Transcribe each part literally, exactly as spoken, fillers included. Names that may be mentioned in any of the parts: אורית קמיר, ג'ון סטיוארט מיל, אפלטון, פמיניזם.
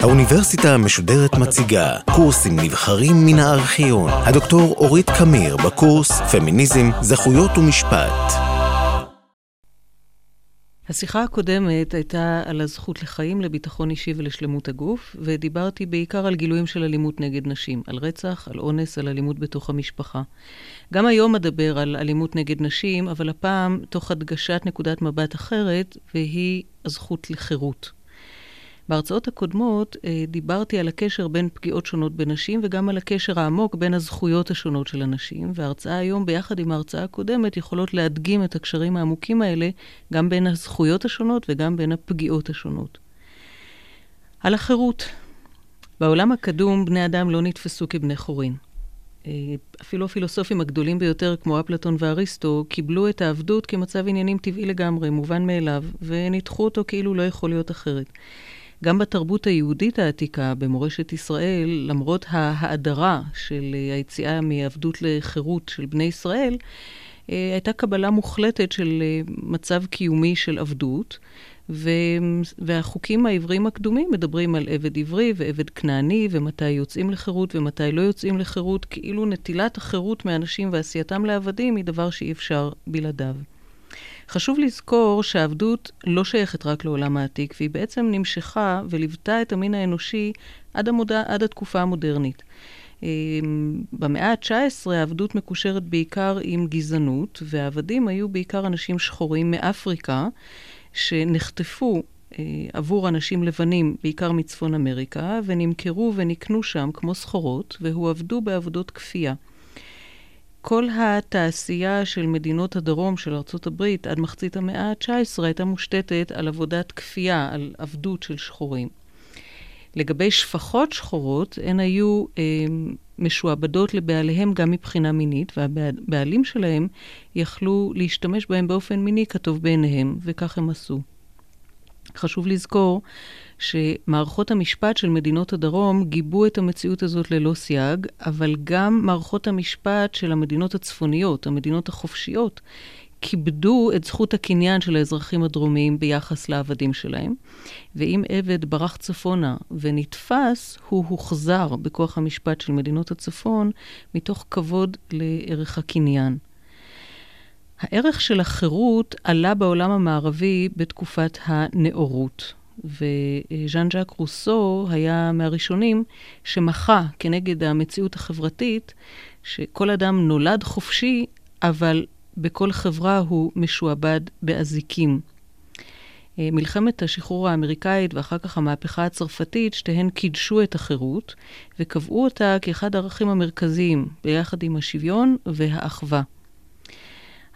האוניברסיטה המשודרת מציגה קורסים נבחרים מן הארכיון. הדוקטור אורית קמיר בקורס פמיניזם, זכויות ומשפט. השיחה הקודמת הייתה על הזכות לחיים, לביטחון אישי ולשלמות הגוף, ודיברתי בעיקר על גילויים של אלימות נגד נשים, על רצח, על אונס, על אלימות בתוך המשפחה. גם היום אדבר על אלימות נגד נשים, אבל הפעם תוך הדגשת נקודת מבט אחרת, והיא הזכות לחירות. בהרצאות הקודמות דיברתי על הקשר בין פגיעות שונות בנשים, וגם על הקשר העמוק בין הזכויות השונות של הנשים, וההרצאה היום ביחד עם ההרצאה הקודמת יכולות להדגים את הקשרים העמוקים האלה, גם בין הזכויות השונות וגם בין הפגיעות השונות. על החירות. בעולם הקדום בני אדם לא נתפסו כבני חורין. אפילו הפילוסופים הגדולים ביותר כמו אפלטון ואריסטו קיבלו את העבדות כמצב עניינים טבעי לגמרי, מובן מאליו, וניתחו אותו כאילו לא יכול להיות אחרת. גם בתרבות היהודית העתיקה, במורשת ישראל, למרות ההאדרה של היציאה מעבדות לחירות של בני ישראל, הייתה קבלה מוחלטת של מצב קיומי של עבדות, והחוקים העבריים הקדומים מדברים על עבד עברי ועבד כנעני, ומתי יוצאים לחירות ומתי לא יוצאים לחירות, כאילו נטילת החירות מאנשים ועשייתם לעבדים היא דבר שאי אפשר בלעדיו. חשוב לזכור שהעבדות לא שייכת רק לעולם העתיק, והיא בעצם נמשכה ולבטאה את המין האנושי עד, המודע, עד התקופה המודרנית. במאה ה-תשע עשרה העבדות מקושרת בעיקר עם גזענות, והעבדים היו בעיקר אנשים שחורים מאפריקה, שנחטפו עבור אנשים לבנים, בעיקר מצפון אמריקה, ונמכרו ונקנו שם כמו סחורות, והועבדו בעבודות כפייה. כל התעשייה של מדינות הדרום של ארצות הברית עד מחצית המאה ה-תשע עשרה הייתה מושתתת על עבודת כפייה, על עבדות של שחורים. לגבי שפחות שחורות, הן היו אה, משועבדות לבעליהם גם מבחינה מינית, והבעלים שלהם יכלו להשתמש בהם באופן מיני כתוב בעיניהם, וכך הם עשו. חשוב לזכור שמערכות המשפט של מדינות הדרום גיבו את המציאות הזאת ללא סייג, אבל גם מערכות המשפט של המדינות הצפוניות, המדינות החופשיות, כיבדו את זכות הקניין של האזרחים הדרומיים ביחס לעבדים שלהם. ואם עבד ברח צפונה ונתפס, הוא הוחזר בכוח המשפט של מדינות הצפון מתוך כבוד לערך הקניין. הערך של החירות עלה בעולם המערבי בתקופת הנאורות, וז'אן ז'אק רוסו היה מהראשונים שמחה כנגד המציאות החברתית, שכל אדם נולד חופשי, אבל בכל חברה הוא משועבד באזיקים. מלחמת השחרור האמריקאית ואחר כך המהפכה הצרפתית, שתיהן קידשו את החירות, וקבעו אותה כאחד הערכים המרכזיים, ביחד עם השוויון והאחווה.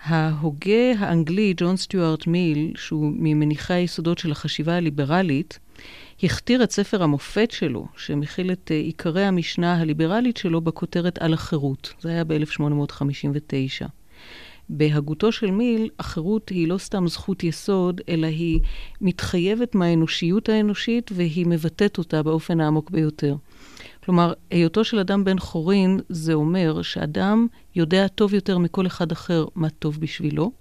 ההוגה האנגלי ג'ון סטיוארט מיל, שהוא ממניחי היסודות של החשיבה הליברלית, הכתיר את ספר המופת שלו, שמכיל את עיקרי המשנה הליברלית שלו בכותרת על החירות. זה היה ב-אלף שמונה מאות חמישים ותשע. בהגותו של מיל, החירות היא לא סתם זכות יסוד, אלא היא מתחייבת מהאנושיות האנושית, והיא מבטאת אותה באופן העמוק ביותר. כלומר, היותו של אדם בן חורין, זה אומר שאדם יודע טוב יותר מכל אחד אחר מה טוב בשבילו,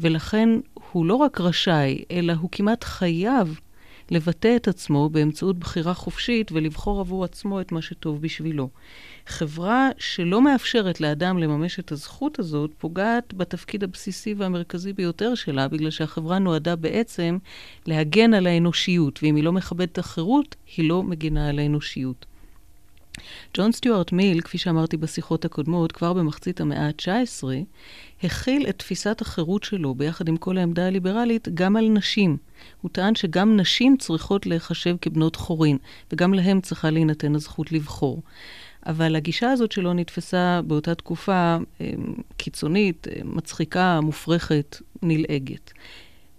ולכן הוא לא רק רשאי, אלא הוא כמעט חייב לבטא את עצמו באמצעות בחירה חופשית ולבחור עבור עצמו את מה שטוב בשבילו. חברה שלא מאפשרת לאדם לממש את הזכות הזאת, פוגעת בתפקיד הבסיסי והמרכזי ביותר שלה, בגלל שהחברה נועדה בעצם להגן על האנושיות, ואם היא לא מכבדת החירות, היא לא מגינה על האנושיות. ג'ון סטיוארט מיל, כפי שאמרתי בשיחות הקודמות, כבר במחצית המאה ה-תשע עשרה, הכיל את תפיסת החירות שלו, ביחד עם כל העמדה הליברלית, גם על נשים. הוא טען שגם נשים צריכות להיחשב כבנות חורין, וגם להם צריכה להינתן הזכות לבחור. אבל הגישה הזאת שלו נתפסה באותה תקופה קיצונית, מצחיקה, מופרכת, נלעגת.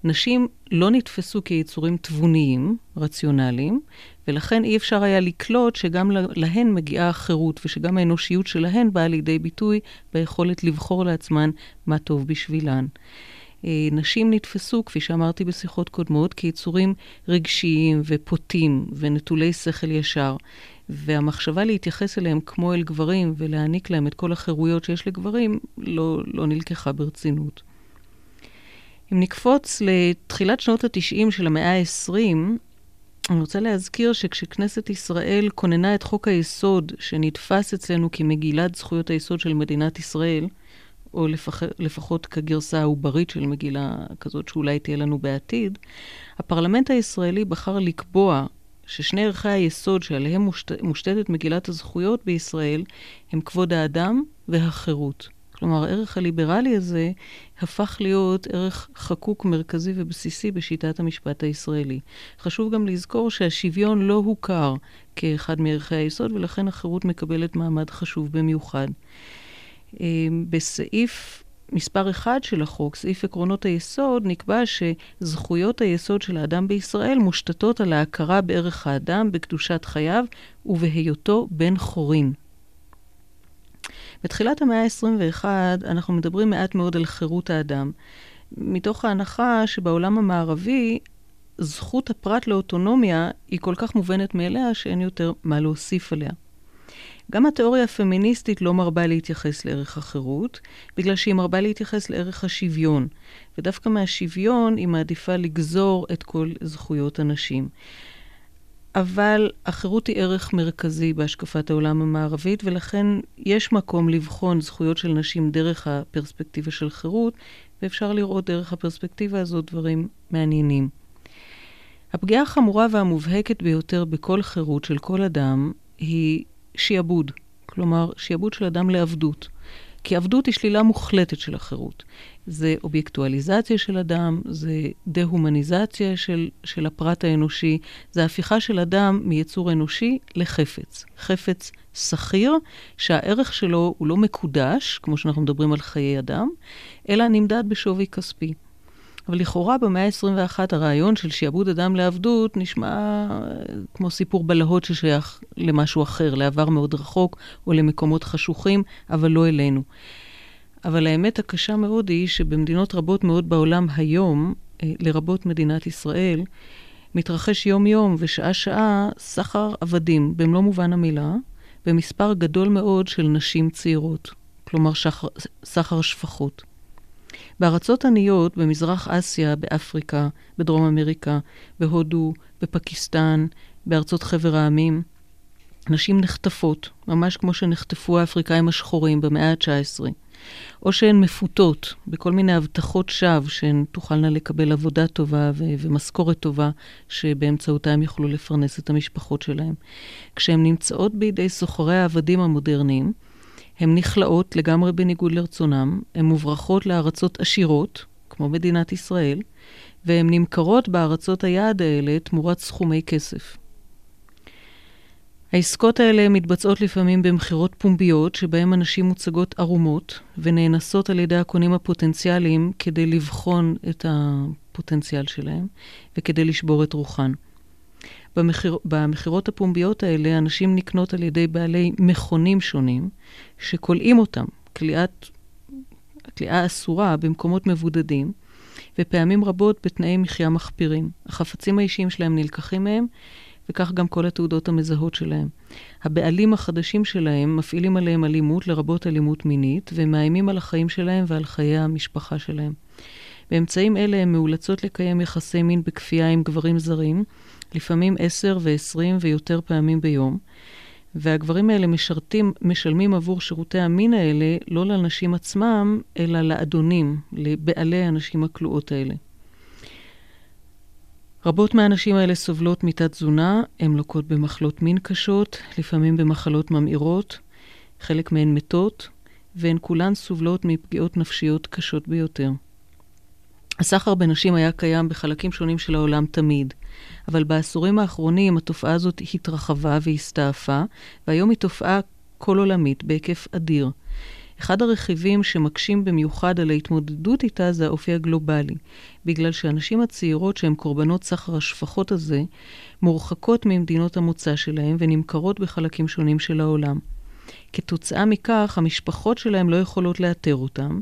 נשים לא נתפסו כיצורים תבוניים, רציונליים, ולכן אי אפשר היה לקלוט שגם להן מגיעה החירות, ושגם האנושיות שלהן באה לידי ביטוי ביכולת לבחור לעצמן מה טוב בשבילן. נשים נתפסו, כפי שאמרתי בשיחות קודמות, כיצורים רגשיים ופוטים ונטולי שכל ישר, והמחשבה להתייחס אליהם כמו אל גברים, ולהעניק להם את כל החירויות שיש לגברים, לא, לא נלקחה ברצינות. אם נקפוץ לתחילת שנות ה-תשעים של המאה ה-עשרים, אני רוצה להזכיר שכשכנסת ישראל כוננה את חוק היסוד שנתפס אצלנו כמגילת זכויות היסוד של מדינת ישראל, או לפח, לפחות כגרסה העוברית של מגילה כזאת שאולי תהיה לנו בעתיד, הפרלמנט הישראלי בחר לקבוע ששני ערכי היסוד שעליהם מושת, מושתתת מגילת הזכויות בישראל הם כבוד האדם והחירות. כלומר, הערך הליברלי הזה הפך להיות ערך חקוק מרכזי ובסיסי בשיטת המשפט הישראלי. חשוב גם לזכור שהשוויון לא הוכר כאחד מערכי היסוד, ולכן החירות מקבלת מעמד חשוב במיוחד. בסעיף מספר אחד של החוק, סעיף עקרונות היסוד, נקבע שזכויות היסוד של האדם בישראל מושתתות על ההכרה בערך האדם, בקדושת חייו ובהיותו בן חורין. בתחילת המאה ה-עשרים ואחת אנחנו מדברים מעט מאוד על חירות האדם, מתוך ההנחה שבעולם המערבי זכות הפרט לאוטונומיה היא כל כך מובנת מאליה שאין יותר מה להוסיף עליה. גם התיאוריה הפמיניסטית לא מרבה להתייחס לערך החירות, בגלל שהיא מרבה להתייחס לערך השוויון, ודווקא מהשוויון היא מעדיפה לגזור את כל זכויות הנשים. אבל החירות היא ערך מרכזי בהשקפת העולם המערבית, ולכן יש מקום לבחון זכויות של נשים דרך הפרספקטיבה של חירות, ואפשר לראות דרך הפרספקטיבה הזאת דברים מעניינים. הפגיעה החמורה והמובהקת ביותר בכל חירות של כל אדם היא שיעבוד, כלומר שיעבוד של אדם לעבדות. כי עבדות היא שלילה מוחלטת של החירות. זה אובייקטואליזציה של אדם, זה דה-הומניזציה של, של הפרט האנושי, זה הפיכה של אדם מיצור אנושי לחפץ. חפץ שכיר, שהערך שלו הוא לא מקודש, כמו שאנחנו מדברים על חיי אדם, אלא נמדד בשווי כספי. אבל לכאורה במאה ה-עשרים ואחת הרעיון של שיעבוד אדם לעבדות נשמע כמו סיפור בלהות ששייך למשהו אחר, לעבר מאוד רחוק או למקומות חשוכים, אבל לא אלינו. אבל האמת הקשה מאוד היא שבמדינות רבות מאוד בעולם היום, לרבות מדינת ישראל, מתרחש יום יום ושעה שעה סחר עבדים, במלוא מובן המילה, במספר גדול מאוד של נשים צעירות, כלומר שחר, סחר שפחות. בארצות עניות, במזרח אסיה, באפריקה, בדרום אמריקה, בהודו, בפקיסטן, בארצות חבר העמים, נשים נחטפות, ממש כמו שנחטפו האפריקאים השחורים במאה ה-תשע עשרה, או שהן מפותות בכל מיני הבטחות שווא שהן תוכלנה לקבל עבודה טובה ו- ומשכורת טובה שבאמצעותה הם יוכלו לפרנס את המשפחות שלהם. כשהן נמצאות בידי סוחרי העבדים המודרניים, הן נכלאות לגמרי בניגוד לרצונם, הן מוברחות לארצות עשירות, כמו מדינת ישראל, והן נמכרות בארצות היעד האלה תמורת סכומי כסף. העסקות האלה מתבצעות לפעמים במחירות פומביות, שבהן הנשים מוצגות ערומות, ונאנסות על ידי הקונים הפוטנציאליים כדי לבחון את הפוטנציאל שלהם, וכדי לשבור את רוחן. במחיר, במחירות הפומביות האלה, אנשים נקנות על ידי בעלי מכונים שונים, שקולעים אותם, קליעת, קליעה אסורה במקומות מבודדים, ופעמים רבות בתנאי מחייה מחפירים. החפצים האישיים שלהם נלקחים מהם, וכך גם כל התעודות המזהות שלהם. הבעלים החדשים שלהם מפעילים עליהם אלימות, לרבות אלימות מינית, ומאיימים על החיים שלהם ועל חיי המשפחה שלהם. באמצעים אלה הם מאולצות לקיים יחסי מין בכפייה עם גברים זרים, לפעמים עשר ועשרים ויותר פעמים ביום, והגברים האלה משרתים, משלמים עבור שירותי המין האלה, לא לאנשים עצמם, אלא לאדונים, לבעלי הנשים הכלואות האלה. רבות מהנשים האלה סובלות מתת תזונה, הן לוקות במחלות מין קשות, לפעמים במחלות ממאירות, חלק מהן מתות, והן כולן סובלות מפגיעות נפשיות קשות ביותר. הסחר בנשים היה קיים בחלקים שונים של העולם תמיד, אבל בעשורים האחרונים התופעה הזאת התרחבה והסתעפה, והיום היא תופעה כל עולמית בהיקף אדיר. אחד הרכיבים שמקשים במיוחד על ההתמודדות איתה זה האופי הגלובלי, בגלל שהנשים הצעירות שהן קורבנות סחר השפחות הזה, מורחקות ממדינות המוצא שלהן ונמכרות בחלקים שונים של העולם. כתוצאה מכך, המשפחות שלהם לא יכולות לאתר אותם,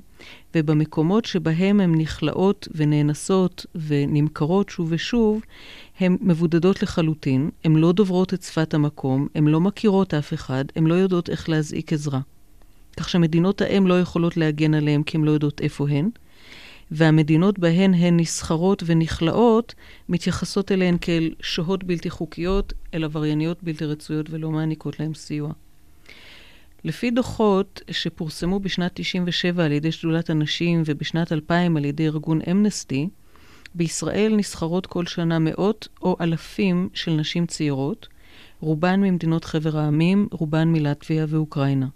ובמקומות שבהם הן נכלאות ונאנסות ונמכרות שוב ושוב, הן מבודדות לחלוטין, הן לא דוברות את שפת המקום, הן לא מכירות אף אחד, הן לא יודעות איך להזעיק עזרה. כך שמדינות האם לא יכולות להגן עליהם כי הן לא יודעות איפה הן, והמדינות בהן הן נסחרות ונכלאות, מתייחסות אליהן כאל שוהות בלתי חוקיות, אל עברייניות בלתי רצויות ולא מעניקות להן סיוע. לפי דוחות שפורסמו בשנת תשעים ושבע על ידי שדולת הנשים ובשנת אלפיים על ידי ארגון אמנסטי, בישראל נסחרות כל שנה מאות או אלפים של נשים צעירות, רובן ממדינות חבר העמים, רובן מלטביה ואוקראינה.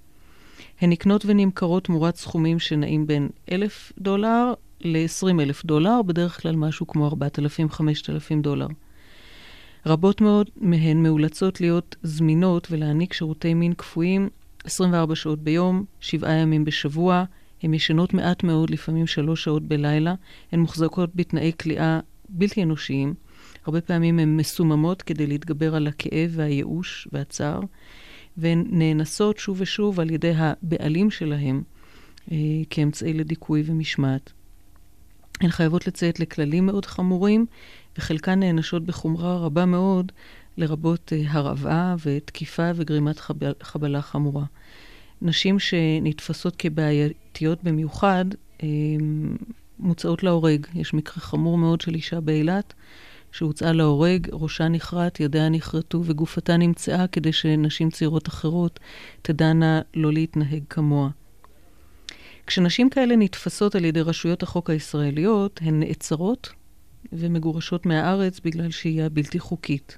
הן נקנות ונמכרות תמורת סכומים שנעים בין אלף דולר ל-עשרים אלף דולר, בדרך כלל משהו כמו ארבעת אלפים עד חמשת אלפים דולר. רבות מאוד מהן מאולצות להיות זמינות ולהעניק שירותי מין כפויים עשרים וארבע שעות ביום, שבעה ימים בשבוע, הן ישנות מעט מאוד, לפעמים שלוש שעות בלילה, הן מוחזקות בתנאי כליאה בלתי אנושיים, הרבה פעמים הן מסוממות כדי להתגבר על הכאב והייאוש והצער, והן נאנסות שוב ושוב על ידי הבעלים שלהם אה, כאמצעי לדיכוי ומשמעת. הן חייבות לציית לכללים מאוד חמורים, וחלקן נענשות בחומרה רבה מאוד, לרבות אה, הרעבה ותקיפה וגרימת חבל, חבלה חמורה. נשים שנתפסות כבעייתיות במיוחד, אה, מוצאות להורג. יש מקרה חמור מאוד של אישה באילת, שהוצאה להורג, ראשה נחרט, ידיה נחרטו וגופתה נמצאה כדי שנשים צעירות אחרות תדענה לא להתנהג כמוה. כשנשים כאלה נתפסות על ידי רשויות החוק הישראליות, הן נעצרות ומגורשות מהארץ בגלל שהיא בלתי חוקית.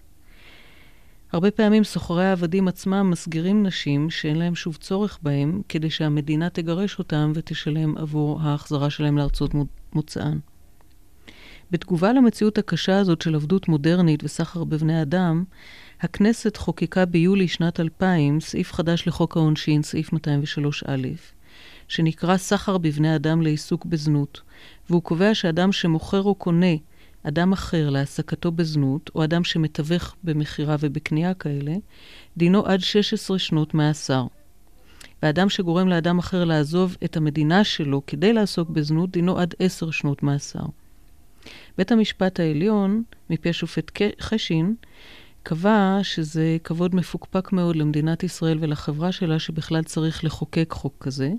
הרבה פעמים סוחרי העבדים עצמם מסגרים נשים שאין להם שוב צורך בהם כדי שהמדינה תגרש אותם ותשלם עבור ההחזרה שלהם לארצות מוצאן. בתגובה למציאות הקשה הזאת של עבדות מודרנית וסחר בבני אדם, הכנסת חוקקה ביולי שנת אלפיים סעיף חדש לחוק העונשין, סעיף מאתיים ושלוש א', שנקרא סחר בבני אדם לעיסוק בזנות, והוא קובע שאדם שמוכר או קונה אדם אחר להעסקתו בזנות, או אדם שמתווך במחירה ובקנייה כאלה, דינו עד שש עשרה שנות מאסר. ואדם שגורם לאדם אחר לעזוב את המדינה שלו כדי לעסוק בזנות, דינו עד עשר שנות מאסר. בית המשפט העליון, מפי השופט חשין, קבע שזה כבוד מפוקפק מאוד למדינת ישראל ולחברה שלה שבכלל צריך לחוקק חוק כזה,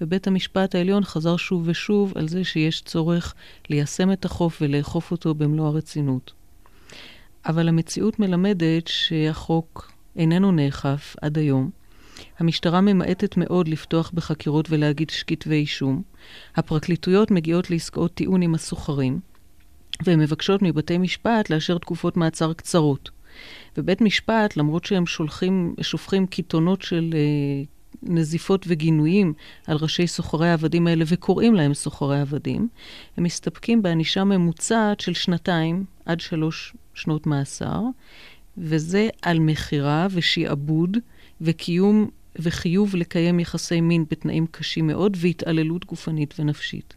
ובית המשפט העליון חזר שוב ושוב על זה שיש צורך ליישם את החוק ולאכוף אותו במלוא הרצינות. אבל המציאות מלמדת שהחוק איננו נאכף עד היום. המשטרה ממעטת מאוד לפתוח בחקירות ולהגיש כתבי אישום. הפרקליטויות מגיעות לעסקאות טיעון עם הסוחרים, והן מבקשות מבתי משפט לאשר תקופות מעצר קצרות. ובית משפט, למרות שהם שולחים, שופכים קיתונות של אה, נזיפות וגינויים על ראשי סוחרי העבדים האלה, וקוראים להם סוחרי העבדים, הם מסתפקים בענישה ממוצעת של שנתיים עד שלוש שנות מאסר, וזה על מחירה ושיעבוד וקיום וחיוב לקיים יחסי מין בתנאים קשים מאוד, והתעללות גופנית ונפשית.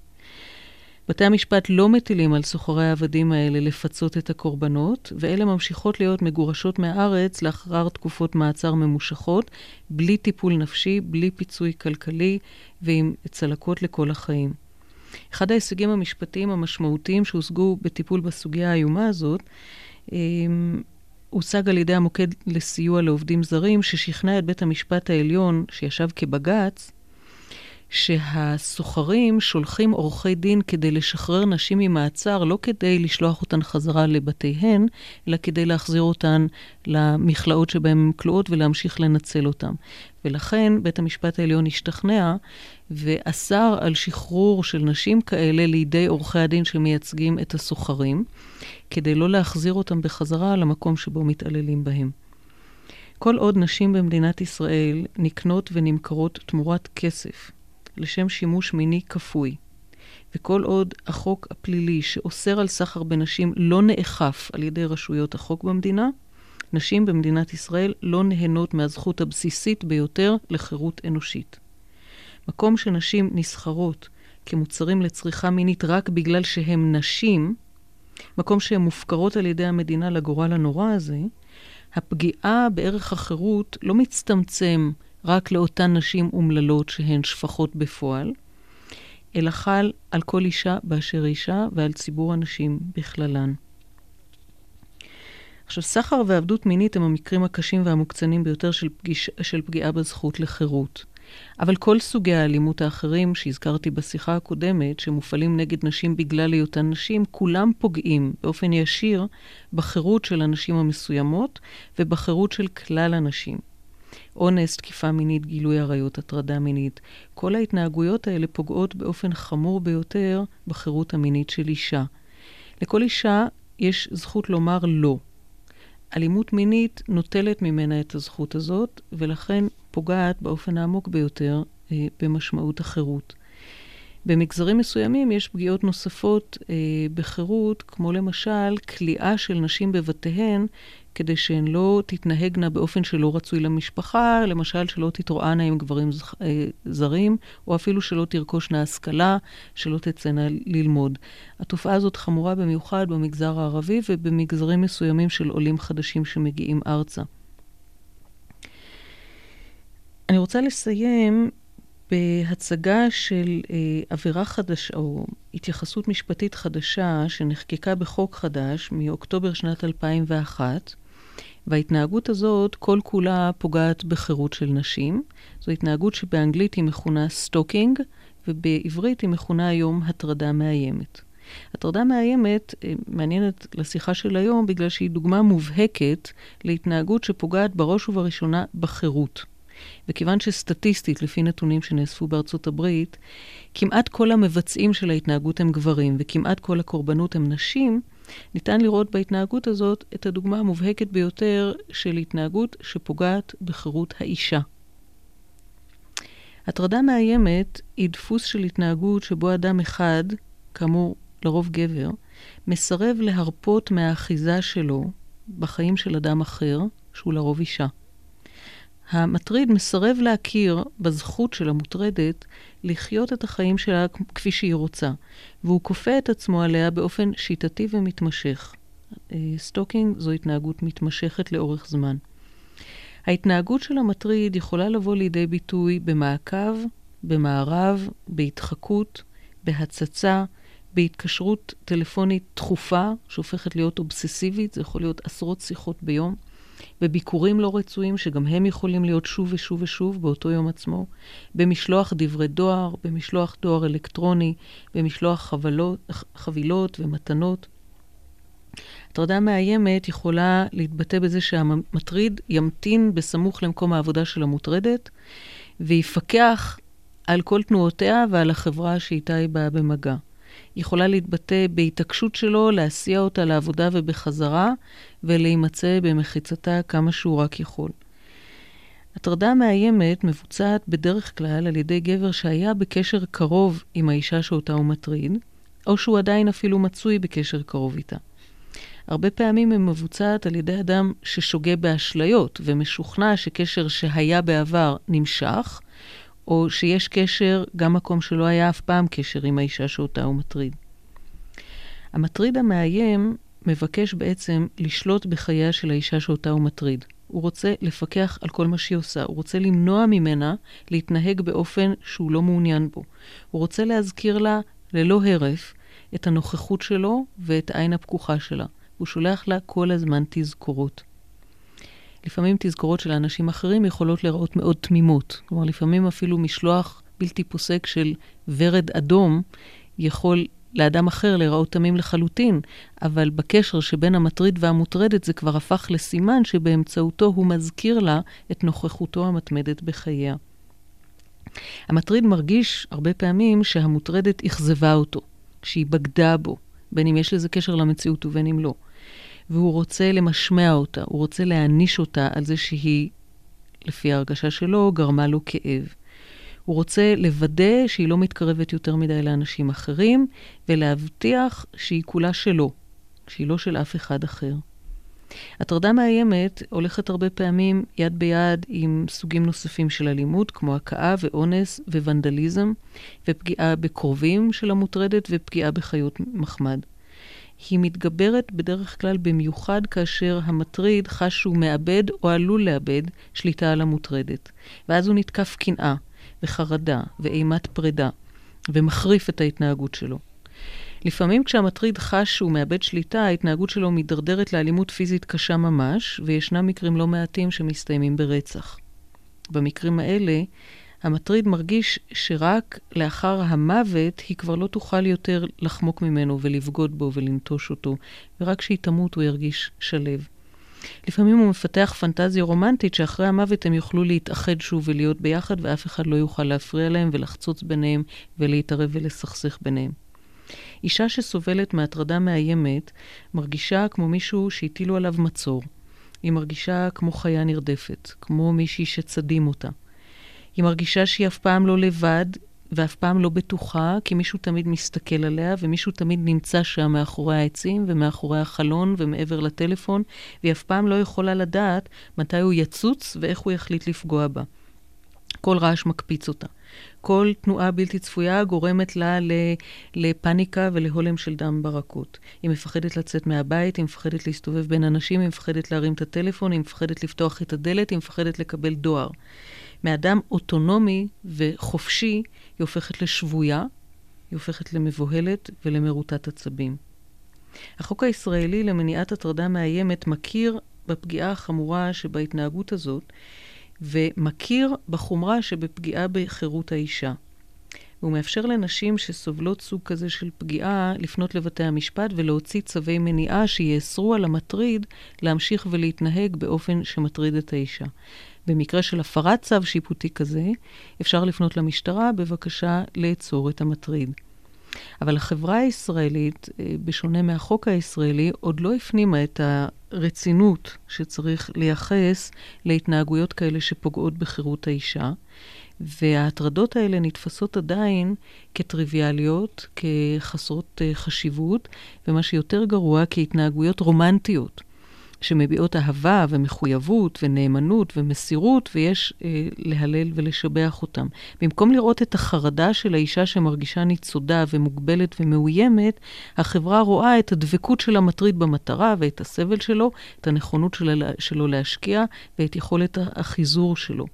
בתי המשפט לא מטילים על סוחרי העבדים האלה לפצות את הקורבנות, ואלה ממשיכות להיות מגורשות מהארץ לאחר תקופות מעצר ממושכות, בלי טיפול נפשי, בלי פיצוי כלכלי ועם צלקות לכל החיים. אחד ההישגים המשפטיים המשמעותיים שהושגו בטיפול בסוגיה האיומה הזאת, הושג על ידי המוקד לסיוע לעובדים זרים, ששכנע את בית המשפט העליון, שישב כבגץ, שהסוחרים שולחים עורכי דין כדי לשחרר נשים ממעצר, לא כדי לשלוח אותן חזרה לבתיהן, אלא כדי להחזיר אותן למכלאות שבהן כלואות ולהמשיך לנצל אותן. ולכן בית המשפט העליון השתכנע ואסר על שחרור של נשים כאלה לידי עורכי הדין שמייצגים את הסוחרים, כדי לא להחזיר אותם בחזרה למקום שבו מתעללים בהם. כל עוד נשים במדינת ישראל נקנות ונמכרות תמורת כסף, לשם שימוש מיני כפוי. וכל עוד החוק הפלילי שאוסר על סחר בנשים לא נאכף על ידי רשויות החוק במדינה, נשים במדינת ישראל לא נהנות מהזכות הבסיסית ביותר לחירות אנושית. מקום שנשים נסחרות כמוצרים לצריכה מינית רק בגלל שהן נשים, מקום שהן מופקרות על ידי המדינה לגורל הנורא הזה, הפגיעה בערך החירות לא מצטמצם רק לאותן נשים אומללות שהן שפחות בפועל, אלא חל על כל אישה באשר אישה ועל ציבור הנשים בכללן. עכשיו, סחר ועבדות מינית הם המקרים הקשים והמוקצנים ביותר של, פגיש, של פגיעה בזכות לחירות. אבל כל סוגי האלימות האחרים שהזכרתי בשיחה הקודמת, שמופעלים נגד נשים בגלל היותן נשים, כולם פוגעים באופן ישיר בחירות של הנשים המסוימות ובחירות של כלל הנשים. אונס, תקיפה מינית, גילוי עריות, הטרדה מינית. כל ההתנהגויות האלה פוגעות באופן חמור ביותר בחירות המינית של אישה. לכל אישה יש זכות לומר לא. אלימות מינית נוטלת ממנה את הזכות הזאת, ולכן פוגעת באופן העמוק ביותר אה, במשמעות החירות. במגזרים מסוימים יש פגיעות נוספות אה, בחירות, כמו למשל כליאה של נשים בבתיהן, כדי שהן לא תתנהגנה באופן שלא רצוי למשפחה, למשל שלא תתרוענה עם גברים זרים, או אפילו שלא תרכושנה השכלה, שלא תצאנה ללמוד. התופעה הזאת חמורה במיוחד במגזר הערבי ובמגזרים מסוימים של עולים חדשים שמגיעים ארצה. אני רוצה לסיים בהצגה של אה, עבירה חדשה או התייחסות משפטית חדשה שנחקקה בחוק חדש מאוקטובר שנת אלפיים ואחת, וההתנהגות הזאת כל כולה פוגעת בחירות של נשים. זו התנהגות שבאנגלית היא מכונה סטוקינג, ובעברית היא מכונה היום הטרדה מאיימת. הטרדה מאיימת אה, מעניינת לשיחה של היום בגלל שהיא דוגמה מובהקת להתנהגות שפוגעת בראש ובראשונה בחירות. וכיוון שסטטיסטית, לפי נתונים שנאספו בארצות הברית, כמעט כל המבצעים של ההתנהגות הם גברים, וכמעט כל הקורבנות הם נשים, ניתן לראות בהתנהגות הזאת את הדוגמה המובהקת ביותר של התנהגות שפוגעת בחירות האישה. הטרדה מאיימת היא דפוס של התנהגות שבו אדם אחד, כאמור לרוב גבר, מסרב להרפות מהאחיזה שלו בחיים של אדם אחר, שהוא לרוב אישה. המטריד מסרב להכיר בזכות של המוטרדת לחיות את החיים שלה כפי שהיא רוצה, והוא כופה את עצמו עליה באופן שיטתי ומתמשך. סטוקינג זו התנהגות מתמשכת לאורך זמן. ההתנהגות של המטריד יכולה לבוא לידי ביטוי במעקב, במערב, בהתחקות, בהצצה, בהתקשרות טלפונית תכופה, שהופכת להיות אובססיבית, זה יכול להיות עשרות שיחות ביום, בביקורים לא רצויים, שגם הם יכולים להיות שוב ושוב ושוב באותו יום עצמו, במשלוח דברי דואר, במשלוח דואר אלקטרוני, במשלוח חבלות, חבילות ומתנות. הטרדה מאיימת יכולה להתבטא בזה שהמטריד ימתין בסמוך למקום העבודה של המוטרדת, ויפקח על כל תנועותיה ועל החברה שאיתה היא באה במגע. יכולה להתבטא בהתעקשות שלו, להסיע אותה לעבודה ובחזרה, ולהימצא במחיצתה כמה שהוא רק יכול. הטרדה מאיימת מבוצעת בדרך כלל על ידי גבר שהיה בקשר קרוב עם האישה שאותה הוא מטריד, או שהוא עדיין אפילו מצוי בקשר קרוב איתה. הרבה פעמים היא מבוצעת על ידי אדם ששוגה באשליות ומשוכנע שקשר שהיה בעבר נמשך, או שיש קשר גם מקום שלא היה אף פעם קשר עם האישה שאותה הוא מטריד. המטריד המאיים מבקש בעצם לשלוט בחייה של האישה שאותה הוא מטריד. הוא רוצה לפקח על כל מה שהיא עושה. הוא רוצה למנוע ממנה להתנהג באופן שהוא לא מעוניין בו. הוא רוצה להזכיר לה ללא הרף את הנוכחות שלו ואת העין הפקוחה שלה. הוא שולח לה כל הזמן תזכורות. לפעמים תזכורות של אנשים אחרים יכולות לראות מאוד תמימות. כלומר, לפעמים אפילו משלוח בלתי פוסק של ורד אדום יכול לאדם אחר לראות תמים לחלוטין, אבל בקשר שבין המטריד והמוטרדת זה כבר הפך לסימן שבאמצעותו הוא מזכיר לה את נוכחותו המתמדת בחייה. המטריד מרגיש הרבה פעמים שהמוטרדת אכזבה אותו, שהיא בגדה בו, בין אם יש לזה קשר למציאות ובין אם לא. והוא רוצה למשמע אותה, הוא רוצה להעניש אותה על זה שהיא, לפי ההרגשה שלו, גרמה לו כאב. הוא רוצה לוודא שהיא לא מתקרבת יותר מדי לאנשים אחרים, ולהבטיח שהיא כולה שלו, שהיא לא של אף אחד אחר. הטרדה מאיימת הולכת הרבה פעמים יד ביד עם סוגים נוספים של אלימות, כמו הכאה ואונס וונדליזם, ופגיעה בקרובים של המוטרדת ופגיעה בחיות מחמד. היא מתגברת בדרך כלל במיוחד כאשר המטריד חש שהוא מאבד או עלול לאבד שליטה על המוטרדת. ואז הוא נתקף קנאה וחרדה ואימת פרידה ומחריף את ההתנהגות שלו. לפעמים כשהמטריד חש שהוא מאבד שליטה, ההתנהגות שלו מדרדרת לאלימות פיזית קשה ממש, וישנם מקרים לא מעטים שמסתיימים ברצח. במקרים האלה, המטריד מרגיש שרק לאחר המוות היא כבר לא תוכל יותר לחמוק ממנו ולבגוד בו ולנטוש אותו, ורק כשהיא תמות הוא ירגיש שלב. לפעמים הוא מפתח פנטזיה רומנטית שאחרי המוות הם יוכלו להתאחד שוב ולהיות ביחד, ואף אחד לא יוכל להפריע להם ולחצוץ ביניהם ולהתערב ולסכסך ביניהם. אישה שסובלת מהטרדה מאיימת מרגישה כמו מישהו שהטילו עליו מצור. היא מרגישה כמו חיה נרדפת, כמו מישהי שצדים אותה. היא מרגישה שהיא אף פעם לא לבד ואף פעם לא בטוחה, כי מישהו תמיד מסתכל עליה ומישהו תמיד נמצא שם מאחורי העצים ומאחורי החלון ומעבר לטלפון, והיא אף פעם לא יכולה לדעת מתי הוא יצוץ ואיך הוא יחליט לפגוע בה. כל רעש מקפיץ אותה. כל תנועה בלתי צפויה גורמת לה לפניקה ולהולם של דם ברקות. היא מפחדת לצאת מהבית, היא מפחדת להסתובב בין אנשים, היא מפחדת להרים את הטלפון, היא מפחדת לפתוח את הדלת, היא מפחדת לקבל דואר. מאדם אוטונומי וחופשי היא הופכת לשבויה, היא הופכת למבוהלת ולמרוטת עצבים. החוק הישראלי למניעת הטרדה מאיימת מכיר בפגיעה החמורה שבהתנהגות הזאת, ומכיר בחומרה שבפגיעה בחירות האישה. והוא מאפשר לנשים שסובלות סוג כזה של פגיעה לפנות לבתי המשפט ולהוציא צווי מניעה שיאסרו על המטריד להמשיך ולהתנהג באופן שמטריד את האישה. במקרה של הפרת צו שיפוטי כזה, אפשר לפנות למשטרה בבקשה לעצור את המטריד. אבל החברה הישראלית, בשונה מהחוק הישראלי, עוד לא הפנימה את הרצינות שצריך לייחס להתנהגויות כאלה שפוגעות בחירות האישה, וההטרדות האלה נתפסות עדיין כטריוויאליות, כחסרות חשיבות, ומה שיותר גרוע כהתנהגויות רומנטיות, שמביעות אהבה ומחויבות ונאמנות ומסירות, ויש אה, להלל ולשבח אותם. במקום לראות את החרדה של האישה שמרגישה ניצודה ומוגבלת ומאוימת, החברה רואה את הדבקות של המטריד במטרה ואת הסבל שלו, את הנכונות של, שלו להשקיע ואת יכולת החיזור שלו.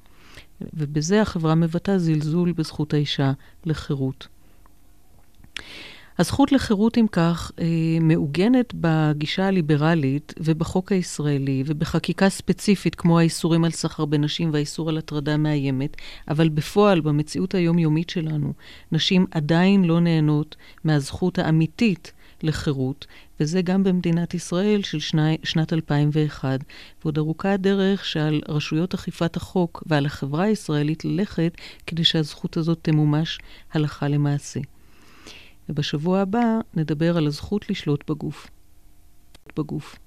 ובזה החברה מבטא זלזול בזכות האישה לחירות. הזכות לחירות, אם כך, מעוגנת בגישה הליברלית ובחוק הישראלי ובחקיקה ספציפית כמו האיסורים על סחר בנשים והאיסור על הטרדה מאיימת, אבל בפועל, במציאות היומיומית שלנו, נשים עדיין לא נהנות מהזכות האמיתית לחירות, וזה גם במדינת ישראל של שני, שנת אלפיים ואחת, ועוד ארוכה הדרך שעל רשויות אכיפת החוק ועל החברה הישראלית ללכת כדי שהזכות הזאת תמומש הלכה למעשה. ובשבוע הבא נדבר על הזכות לשלוט בגוף. בגוף.